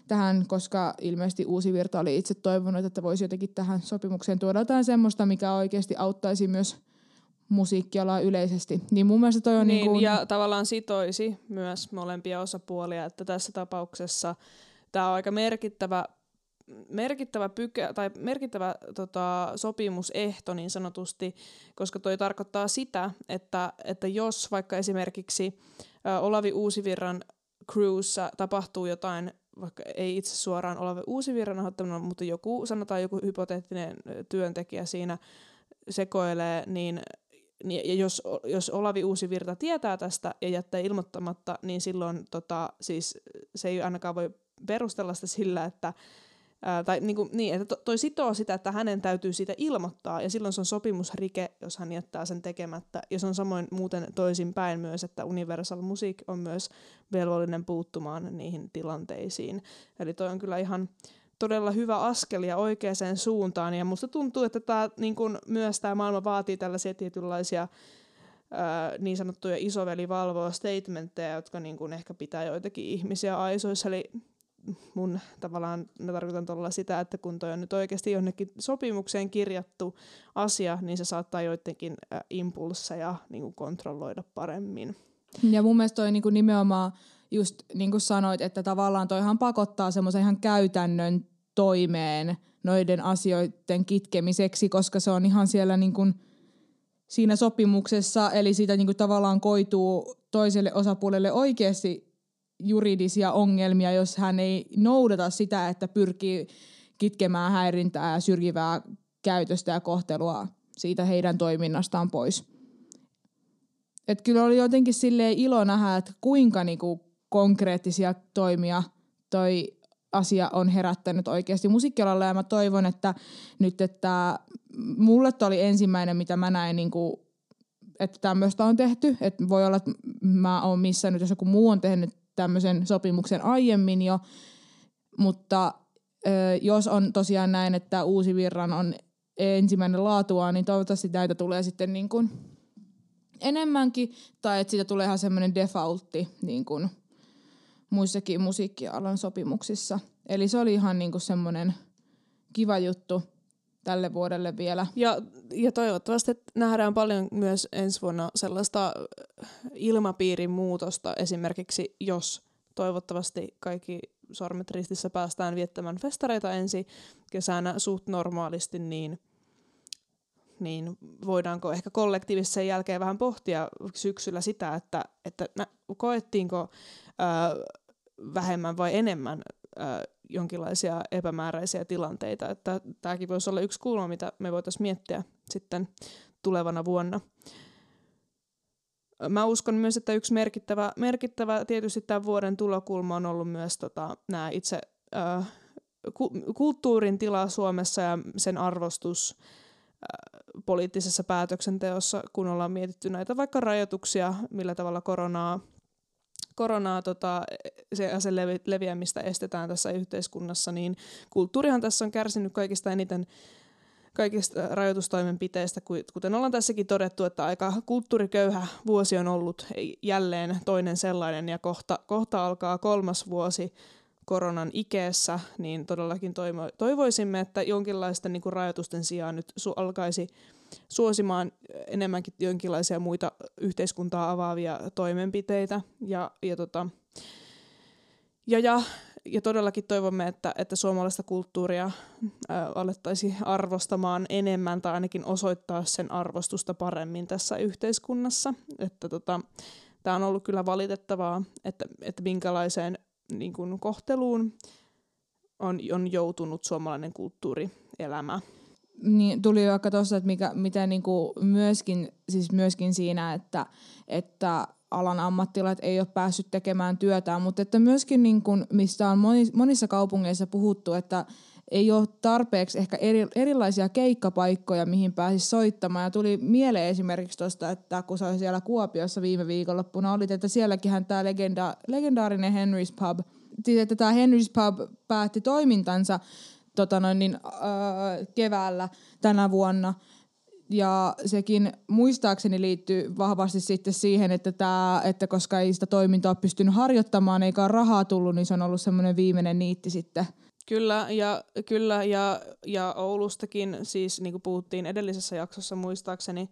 tähän, koska ilmeisesti Uusivirta oli itse toivonut, että voisi jotenkin tähän sopimukseen tuoda jotain semmoista, mikä oikeasti auttaisi myös musiikkialaa yleisesti. Niin mun mielestä toi on niin kuin... Ja tavallaan sitoisi myös molempia osapuolia, että tässä tapauksessa tämä on aika merkittävä sopimusehto niin sanotusti, koska toi tarkoittaa sitä, että jos vaikka esimerkiksi Olavi Uusivirran crewssa tapahtuu jotain, vaikka ei itse suoraan Olavi Uusivirran ohottaminen, mutta joku hypoteettinen työntekijä siinä sekoilee, niin jos Olavi Uusivirta tietää tästä ja jättää ilmoittamatta, niin silloin siis se ei ainakaan voi perustella sitä sillä, että että toi sitoo sitä, että hänen täytyy siitä ilmoittaa, ja silloin se on sopimusrike, jos hän jättää sen tekemättä. Ja se on samoin muuten toisinpäin myös, että Universal Music on myös velvollinen puuttumaan niihin tilanteisiin. Eli toi on kyllä ihan todella hyvä askel ja oikeaan suuntaan, ja musta tuntuu, että tää, niin kun myös tämä maailma vaatii tällaisia tietynlaisia niin sanottuja isovelivalvoa statementteja, jotka niin kun ehkä pitää joitakin ihmisiä aisoissa, eli mun tavallaan, mä tarkoitan tuolla sitä, että kun toi on nyt oikeasti jonnekin sopimukseen kirjattu asia, niin se saattaa joidenkin impulsseja niin kuin kontrolloida paremmin. Ja mun mielestä toi niin kuin nimenomaan, just niin kuin sanoit, että tavallaan toihan pakottaa semmoisen ihan käytännön toimeen noiden asioiden kitkemiseksi, koska se on ihan siellä niin kuin siinä sopimuksessa, eli siitä niin kuin tavallaan koituu toiselle osapuolelle oikeasti juridisia ongelmia, jos hän ei noudata sitä, että pyrkii kitkemään häirintää ja syrjivää käytöstä ja kohtelua siitä heidän toiminnastaan pois. Et kyllä oli jotenkin silleen ilo nähdä, että kuinka niinku konkreettisia toimia toi asia on herättänyt oikeasti musiikkialalla, ja mä toivon, että nyt, että mulle toi oli ensimmäinen, mitä mä näin niinku, että tämmöistä on tehty, että voi olla, että mä oon missannut, jos joku muu on tehnyt tämmöisen sopimuksen aiemmin jo, mutta jos on tosiaan näin, että Uusivirran on ensimmäinen laatua, niin toivottavasti näitä tulee sitten niin kuin enemmänkin, tai että siitä tulee ihan semmoinen defaultti niin kuin muissakin musiikkialan sopimuksissa. Eli se oli ihan niin kuin semmoinen kiva juttu tälle vuodelle vielä. Ja toivottavasti nähdään paljon myös ensi vuonna sellaista ilmapiirin muutosta, esimerkiksi jos toivottavasti kaikki sormet ristissä päästään viettämään festareita ensi kesänä suht normaalisti, niin voidaanko ehkä kollektiivisesti sen jälkeen vähän pohtia syksyllä sitä, että koettiinko vähemmän vai enemmän jonkinlaisia epämääräisiä tilanteita, että tämäkin voisi olla yksi kulma, mitä me voitaisiin miettiä sitten tulevana vuonna. Mä uskon myös, että yksi merkittävä tietysti tämän vuoden tulokulma on ollut myös nämä itse kulttuurin tila Suomessa ja sen arvostus poliittisessa päätöksenteossa, kun ollaan mietitty näitä vaikka rajoituksia, millä tavalla koronaa sen leviämistä estetään tässä yhteiskunnassa, niin kulttuurihan tässä on kärsinyt kaikista eniten kaikista rajoitustoimenpiteistä, kuten ollaan tässäkin todettu, että aika kulttuuriköyhä vuosi on ollut jälleen toinen sellainen, ja kohta alkaa kolmas vuosi koronan ikeessä, niin todellakin toivoisimme, että jonkinlaisten niin kuin rajoitusten sijaan nyt alkaisi suosimaan enemmänkin jonkinlaisia muita yhteiskuntaa avaavia toimenpiteitä. Ja todellakin toivomme, että suomalaista kulttuuria alettaisiin arvostamaan enemmän tai ainakin osoittaa sen arvostusta paremmin tässä yhteiskunnassa. Tämä on ollut kyllä valitettavaa, että minkälaiseen niin kuin kohteluun on joutunut suomalainen kulttuurielämä. Niin, tuli vaikka tuossa, että mitä niin kuin myöskin siinä, että alan ammattilaiset ei ole päässyt tekemään työtään, mutta että myöskin niin kuin, mistä on monissa kaupungeissa puhuttu, että ei ole tarpeeksi ehkä erilaisia keikkapaikkoja, mihin pääsisi soittamaan. Ja tuli mieleen esimerkiksi tuosta, että kun se oli siellä Kuopiossa viime viikonloppuna, oli, että sielläkinhän tämä legendaarinen Henry's Pub, siis että tämä Henry's Pub päätti toimintansa keväällä tänä vuonna. Ja sekin muistaakseni liittyy vahvasti sitten siihen, että koska ei sitä toimintaa pystynyt harjoittamaan eikä rahaa tullut, niin se on ollut semmoinen viimeinen niitti sitten. Kyllä, ja Oulustakin, siis niin kuin puhuttiin edellisessä jaksossa muistaakseni,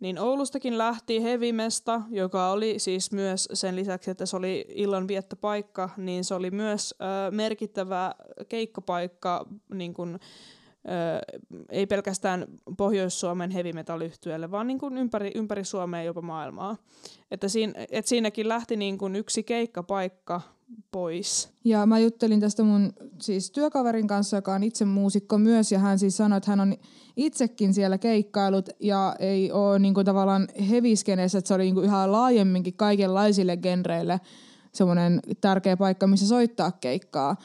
niin Oulustakin lähti Hevimesta, joka oli siis myös sen lisäksi, että se oli illanviettopaikka, niin se oli myös merkittävä keikkapaikka, niin kuin, ei pelkästään Pohjois-Suomen heavy-metal-yhtyeelle, vaan niin kuin ympäri Suomea jopa maailmaa. Että siinäkin lähti niin kuin yksi keikkapaikka pois. Ja mä juttelin tästä mun siis työkaverin kanssa, joka on itse muusikko myös, ja hän siis sanoi, että hän on itsekin siellä keikkailut, ja ei ole niin kuin tavallaan heavy-skeneessä, että se oli niin kuin ihan laajemminkin kaikenlaisille genreille semmoinen tärkeä paikka, missä soittaa keikkaa.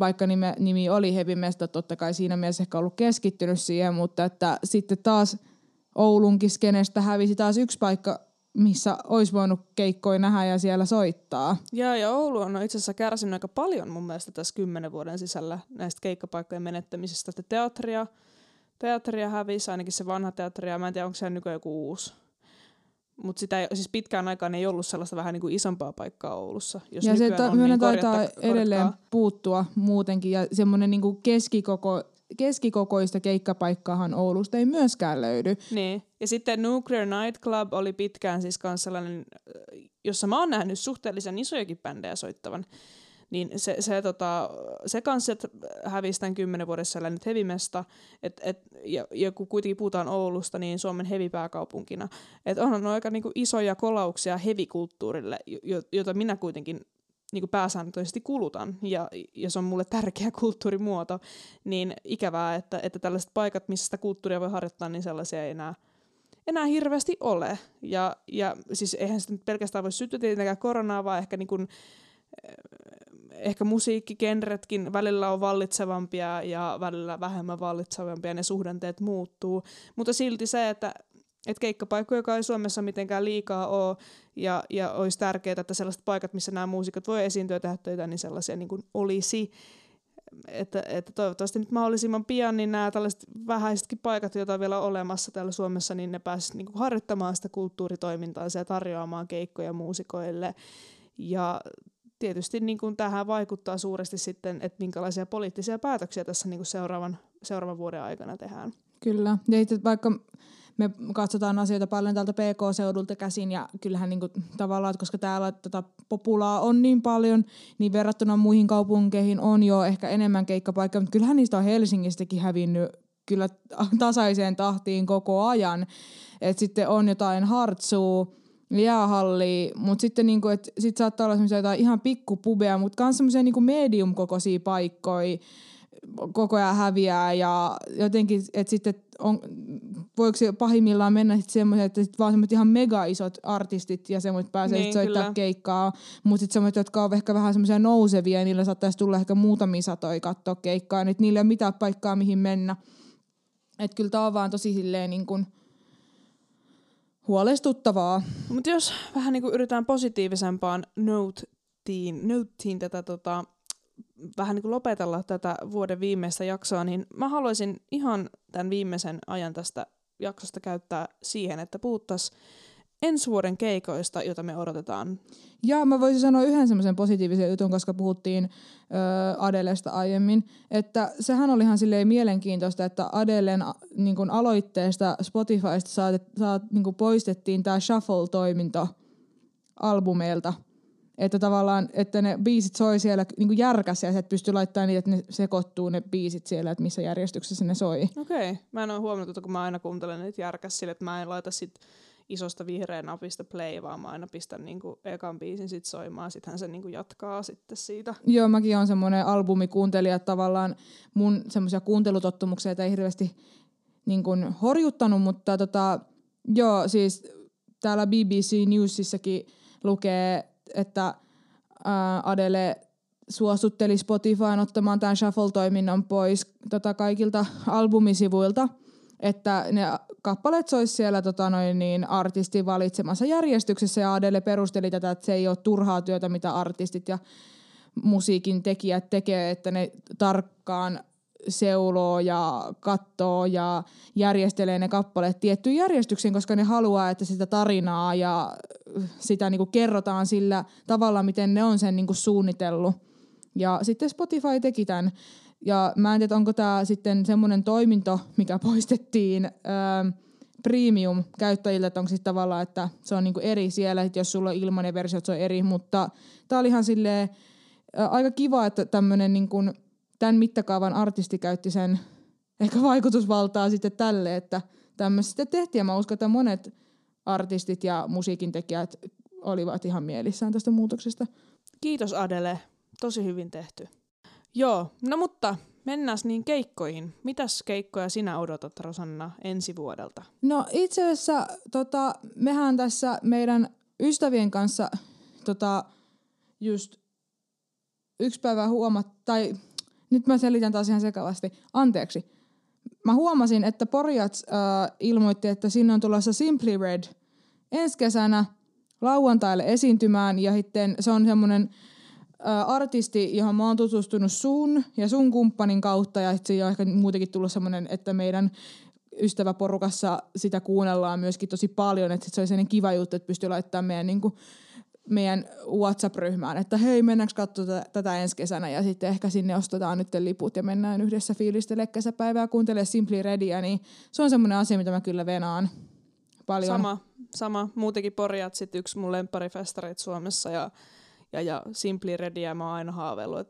Vaikka nimi oli Hevimesta, totta kai siinä mielessä ehkä ollut keskittynyt siihen, mutta että sitten taas Oulunkin skenestä hävisi taas yksi paikka, missä olisi voinut keikkoja nähdä ja siellä soittaa. Ja Oulu on itse asiassa kärsinyt aika paljon mun mielestä tässä 10 vuoden sisällä näistä keikkapaikkojen menettämisestä. Teatteria hävisi, ainakin se vanha teatteria, mä en tiedä onko se nykyään joku uusi. Mutta siis pitkään aikaan ei ollut sellaista vähän niin kuin isompaa paikkaa Oulussa. Jos ja se niin taitaa edelleen puuttua muutenkin. Ja semmoinen niin kuin keskikokoista keikkapaikkaahan Oulusta ei myöskään löydy. Niin. Ja sitten Nuclear Night Club oli pitkään siis kans sellainen, jossa mä oon nähnyt suhteellisen isojakin bändejä soittavan. Niin se kanssa hävisi tämän 10 vuodessa nyt Hevimesta, ja kun kuitenkin puhutaan Oulusta, niin Suomen hevipääkaupunkina. Että onhan aika niinku isoja kolauksia hevikulttuurille, jota minä kuitenkin niinku pääsääntöisesti kulutan, ja se on mulle tärkeä kulttuurimuoto. Niin ikävää, että tällaiset paikat, missä sitä kulttuuria voi harjoittaa, niin sellaisia ei enää hirveästi ole. Ja siis eihän sitä pelkästään voi syttyä tietenkään koronaa, vaan ehkä niinku ehkä musiikkigenretkin välillä on vallitsevampia ja välillä vähemmän vallitsevampia, ne suhdanteet muuttuu. Mutta silti se, että keikkapaikkoja, joka ei Suomessa mitenkään liikaa ole, ja olisi tärkeää, että sellaiset paikat, missä nämä muusikot voi esiintyä tehdä töitä, niin sellaisia niin kuin olisi. Että toivottavasti nyt mahdollisimman pian niin nämä tällaiset vähäisetkin paikat, joita on vielä olemassa täällä Suomessa, niin ne pääsivät niin kuin harjoittamaan sitä kulttuuritoimintaansa ja tarjoamaan keikkoja muusikoille. Ja tietysti niin kuin tähän vaikuttaa suuresti sitten, että minkälaisia poliittisia päätöksiä tässä niin kuin seuraavan vuoden aikana tehdään. Kyllä. Ja itse vaikka me katsotaan asioita paljon täältä PK-seudulta käsin, ja kyllähän niin kuin tavallaan, koska täällä populaa on niin paljon, niin verrattuna muihin kaupunkeihin on jo ehkä enemmän keikkapaikkaa, mutta kyllähän niistä on Helsingistäkin hävinnyt kyllä tasaiseen tahtiin koko ajan. Että sitten on jotain Hartsua, jäähallia, mutta sitten niinku, sit saattaa olla semmoisia jotain ihan pikkupubeja, mutta myös semmoisia niinku medium-kokoisia paikkoja koko ajan häviää, ja jotenkin, että sitten voiko se pahimmillaan mennä sitten semmoisia, että sit vaan semmoiset ihan megaisot artistit ja semmoiset pääsee niin, soittaa kyllä keikkaa, mutta sitten semmoiset, jotka on ehkä vähän semmoisia nousevia, niillä saattaisi tulla ehkä muutamia satoja katsoa keikkaa, että niillä ei ole mitään paikkaa mihin mennä. Että kyllä tämä on vaan tosi silleen niin kuin huolestuttavaa. Mutta jos vähän niinku yritetään positiivisempaan notein tätä vähän niinku lopetella tätä vuoden viimeistä jaksoa, niin mä haluaisin ihan tämän viimeisen ajan tästä jaksosta käyttää siihen, että puhuttaisiin ensi vuoden keikoista, jota me odotetaan. Ja mä voisin sanoa yhden semmoisen positiivisen jutun, koska puhuttiin Adelesta aiemmin, että sehän oli ihan silleen mielenkiintoista, että Adelen niin kun aloitteesta Spotifysta niin kun poistettiin tää shuffle-toiminto albumeilta. Että tavallaan, että ne biisit soi siellä niin kuin järkässä ja sä et pysty laittamaan niitä, että ne sekoittuu ne biisit siellä, että missä järjestyksessä ne soi. Okei. Mä en ole huomannut, että kun mä aina kuuntelen niitä järkässä sille, että mä en laita sit isosta vihreän napista play, vaan mä aina pistän niin kuin ekan biisin sit soimaan, sittenhän se niin kuin jatkaa sitten siitä. Joo, mäkin oon semmoinen albumikuuntelija, että tavallaan mun semmoisia kuuntelutottumuksia ei hirveästi niin kuin horjuttanut, mutta joo, siis täällä BBC Newsissäkin lukee, että Adele suostutteli Spotifyn ottamaan tämän shuffle-toiminnon pois kaikilta albumisivuilta, että ne kappaleet sois siellä artistin valitsemassa järjestyksessä, ja Adele perusteli tätä, että se ei ole turhaa työtä, mitä artistit ja musiikin tekijät tekee, että ne tarkkaan seuloo ja katsoo ja järjestelee ne kappaleet tiettyyn järjestykseen, koska ne haluaa, että sitä tarinaa ja sitä niinku kerrotaan sillä tavalla, miten ne on sen niinku suunnitellut. Ja sitten Spotify teki tämän. Ja mä en tiedä, onko tämä sitten semmoinen toiminto, mikä poistettiin premium-käyttäjiltä, että onko siis tavallaan, että se on niinku eri siellä, jos sulla on ilmainen versio, se on eri, mutta tää oli ihan silleen aika kiva, että tämmöinen niinku tämän mittakaavan artisti käytti sen ehkä vaikutusvaltaa sitten tälle, että tämmöistä sitten tehtiin. Ja mä uskon, että monet artistit ja musiikintekijät olivat ihan mielissään tästä muutoksesta. Kiitos Adele, tosi hyvin tehty. Joo, no mutta mennään niin keikkoihin. Mitäs keikkoja sinä odotat, Rosanna, ensi vuodelta? No itse asiassa mehän tässä meidän ystävien kanssa just yksi päivä nyt mä selitän taas ihan sekavasti. Anteeksi. Mä huomasin, että Porjat ilmoitti, että sinne on tulossa Simply Red ensi kesänä lauantaille esiintymään. Ja sitten se on semmoinen artisti, johon mä oon tutustunut sun ja sun kumppanin kautta. Ja sitten on ehkä muutenkin tullut semmoinen, että meidän ystäväporukassa sitä kuunnellaan myöskin tosi paljon. Että se oli sellainen kiva juttu, että pystyy laittamaan meidän WhatsApp-ryhmään, että hei, mennäänkö katsomaan tätä ensi kesänä, ja sitten ehkä sinne ostetaan nyt liput ja mennään yhdessä fiilistelemaan kesäpäivää, kuuntelemaan Simply Redia, niin se on semmoinen asia, mitä mä kyllä venaan paljon. Sama. Muutenkin Porjat sit yksi mun lempparifestarit Suomessa, ja Simply Redia mä oon aina haaveillut,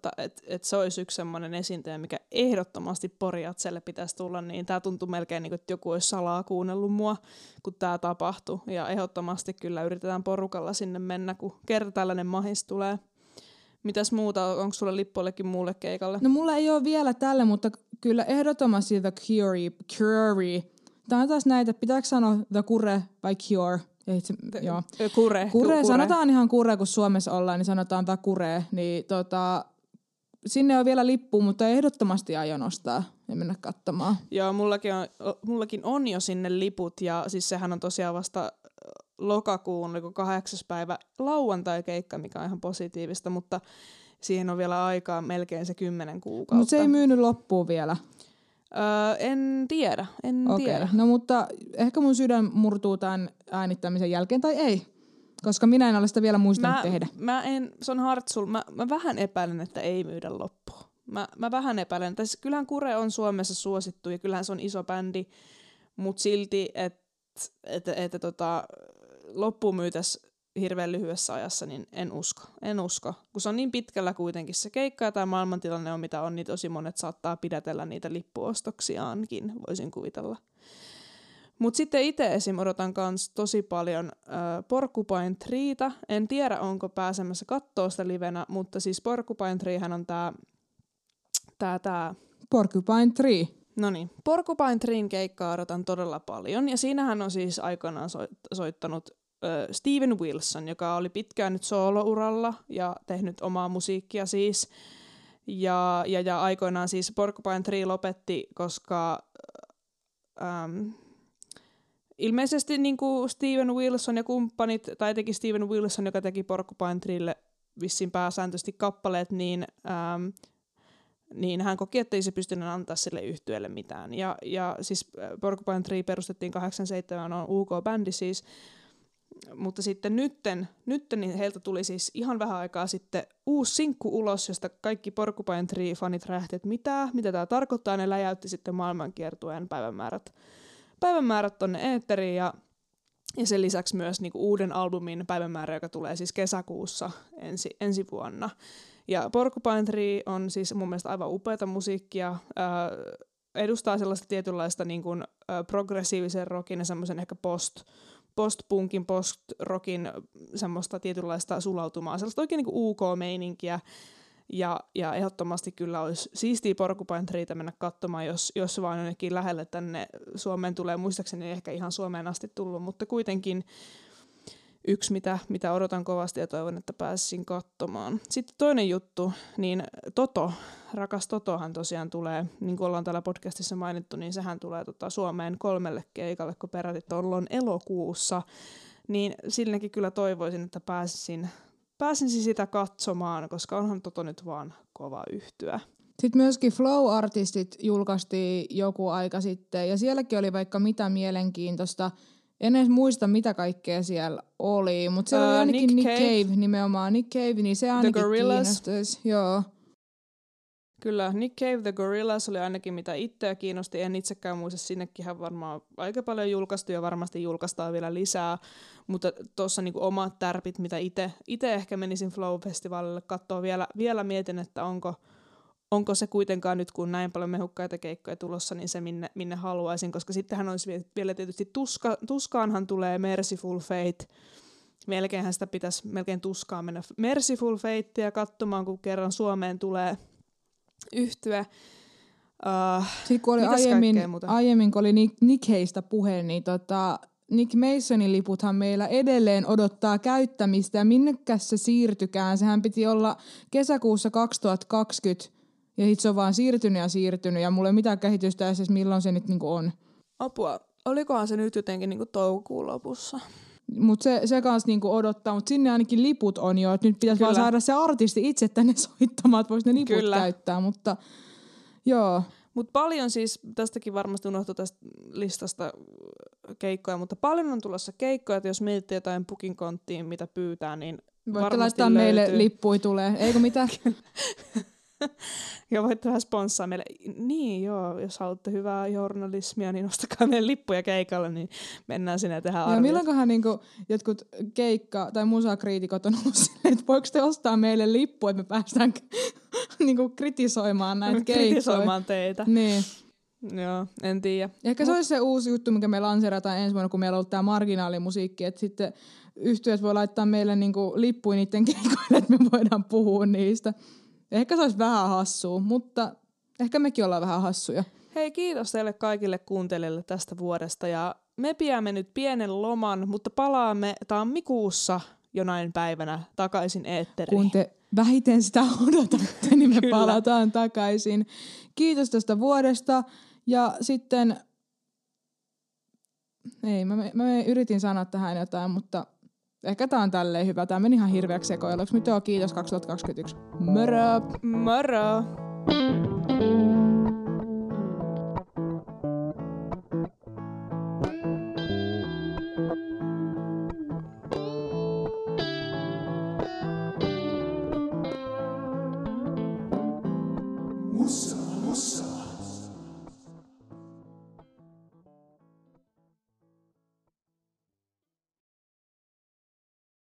että se olisi yksi semmoinen esiintyjä, mikä ehdottomasti Porjatselle pitäisi tulla, niin tää tuntui melkein niin kuin, että joku olisi salaa kuunnellut mua, kun tää tapahtui, ja ehdottomasti kyllä yritetään porukalla sinne mennä, kun kerta tällainen mahis tulee. Mitäs muuta, onko sulla lippuillekin muulle keikalle? No mulla ei ole vielä tälle, mutta kyllä ehdottomasti The Cure. Tää on taas näitä, pitääkö sanoa The Cure vai Cure? Kure. Sanotaan ihan kure, kun Suomessa ollaan, niin sanotaan tämä kure. Niin, sinne on vielä lippu, mutta ehdottomasti aion ostaa ja mennä katsomaan. Joo, mullakin on jo sinne liput, ja siis sehän on tosiaan vasta lokakuun 8. päivä lauantai-keikka, mikä on ihan positiivista, mutta siihen on vielä aikaa melkein se 10 kuukautta. Mutta se ei myynyt loppuun vielä. En tiedä. No mutta ehkä mun sydän murtuu tämän äänittämisen jälkeen, tai ei, koska minä en ole sitä vielä muistanut tehdä. Se on Hartsul, mä vähän epäilen, että ei myydä loppuun. Mä vähän epäilen, siis kyllähän Kure on Suomessa suosittu ja kyllähän se on iso bändi, mutta silti, että loppuun myytäisi hirveän lyhyessä ajassa, niin en usko. Kun se on niin pitkällä kuitenkin se keikka ja tämä maailmantilanne on mitä on, niin tosi monet saattaa pidätellä niitä lippuostoksiaankin, voisin kuvitella. Mutta sitten itse esim. Odotan kans tosi paljon Porcupine Treetä. En tiedä, onko pääsemässä kattoo sitä livenä, mutta siis Porcupine Treehän on tää Porcupine Tree. Noniin. Porcupine Treen keikkaa odotan todella paljon, ja siinähän on siis aikanaan soittanut Steven Wilson, joka oli pitkään nyt soolouralla ja tehnyt omaa musiikkia siis. Ja aikoinaan siis Porcupine Tree lopetti, koska ilmeisesti niinku Steven Wilson ja kumppanit, tai teki Steven Wilson, joka teki Porcupine Treelle vissiin pääsääntöisesti kappaleet, niin hän koki, ettei se pystynyt antaa sille yhtyeelle mitään. Ja siis Porcupine Tree perustettiin 87, on UK-bändi siis. Mutta sitten nytten niin heiltä tuli siis ihan vähän aikaa sitten uusi sinkku ulos, josta kaikki Porcupine Tree-fanit rähti, että mitä tämä tarkoittaa. Ne läjäytti sitten maailmankiertueen päivämäärät tonne eetteriin ja sen lisäksi myös niinku uuden albumin päivämäärä, joka tulee siis kesäkuussa ensi vuonna. Ja Porcupine Tree on siis mun mielestä aivan upeata musiikkia. Edustaa sellaista tietynlaista niin kuin, progressiivisen rockin ja semmoisen ehkä post-punkin, post-rockin semmoista tietynlaista sulautumaa, sellaista oikein niin kuin UK-meininkiä. Ja ehdottomasti kyllä olisi siistiä Porcupine Treetä mennä katsomaan, jos vaan jonnekin lähelle tänne Suomeen tulee. Muistaakseni ei ehkä ihan Suomeen asti tullut, mutta kuitenkin yksi, mitä odotan kovasti ja toivon, että pääsisin katsomaan. Sitten toinen juttu, niin Toto, rakas Totohan tosiaan tulee, niin kuin ollaan täällä podcastissa mainittu, niin sehän tulee Suomeen 3 keikalle, kun peräti tuolloin elokuussa. Niin silläkin kyllä toivoisin, että pääsisin sitä katsomaan, koska onhan Toto nyt vaan kova yhtyä. Sitten myöskin Flow-artistit julkaistiin joku aika sitten, ja sielläkin oli vaikka mitä mielenkiintoista. En edes muista, mitä kaikkea siellä oli, mutta siellä oli ainakin Nick Cave nimenomaan. Nick Cave, niin se ainakin kiinnostaisi. Joo. Kyllä, Nick Cave, The Gorillas oli ainakin mitä itseä kiinnosti. En itsekään muista, sinnekinhän varmaan aika paljon julkaistu ja varmasti julkaistaan vielä lisää. Mutta tuossa niinku omat tärpit, mitä itse ehkä menisin Flow-festivaalille katsoa vielä mietin, että onko se kuitenkaan nyt, kun näin paljon mehukkaita keikkoja tulossa, niin se minne haluaisin, koska sittenhän olisi vielä tietysti tuskaanhan tulee Merciful Fate. Melkeinhän sitä pitäisi melkein tuskaan mennä Merciful Fatea katsomaan, kun kerran Suomeen tulee yhtye. Sitten kun oli aiemmin kun oli Nick Heistä puhe, niin Nick Masonin liputhan meillä edelleen odottaa käyttämistä, ja minnekäs se siirtykään? Sehän piti olla kesäkuussa 2020, ja sit se on vaan siirtynyt, ja mulla ei mitään käsitystä edes, milloin se nyt niinku on. Apua, olikohan se nyt jotenkin niinku toukokuun lopussa? Mut se kans niinku odottaa, mut sinne ainakin liput on jo, että nyt pitäisi vaan saada se artisti itse tänne soittamaan, että vois ne liput käyttää, mutta joo. Mut paljon siis, tästäkin varmasti unohtui tästä listasta keikkoja, mutta paljon on tulossa keikkoja, että jos miettii jotain Booking.comiin, mitä pyytää, niin voitte varmasti laittaa löytyy. Meille lippui tulee, eikö mitään? Ja voitte vähän sponssaa meille. Niin joo, jos haluatte hyvää journalismia, niin ostakaa meidän lippuja keikalle, niin mennään sinne ja tehdään arviot. Milloinkohan niinku jotkut keikka- tai musakriitikot on ollut silleen, että voiko te ostaa meille lippu, että me päästään niinku kritisoimaan näitä keikkoja. Kritisoimaan teitä. Niin. Joo, en tiedä. Ehkä se olisi se uusi juttu, mikä me lanseerataan ensi vuonna, kun meillä on ollut tämä marginaalimusiikki, että sitten yhtiöt voi laittaa meille niinku lippuja niiden keikoille, että me voidaan puhua niistä. Ehkä se olisi vähän hassua, mutta ehkä mekin ollaan vähän hassuja. Hei, kiitos teille kaikille kuuntelijoille tästä vuodesta. Ja me pidämme nyt pienen loman, mutta palaamme tammikuussa jonain päivänä takaisin eetteriin. Kun te vähiten sitä odotatte, niin me palataan takaisin. Kiitos tästä vuodesta. Ja sitten... Ei, mä yritin sanoa tähän jotain, mutta... Ehkä tää on tälleen hyvä. Tää meni ihan hirveäksi sekoiluksi. Mutta joo, kiitos 2021. Moro! Moro!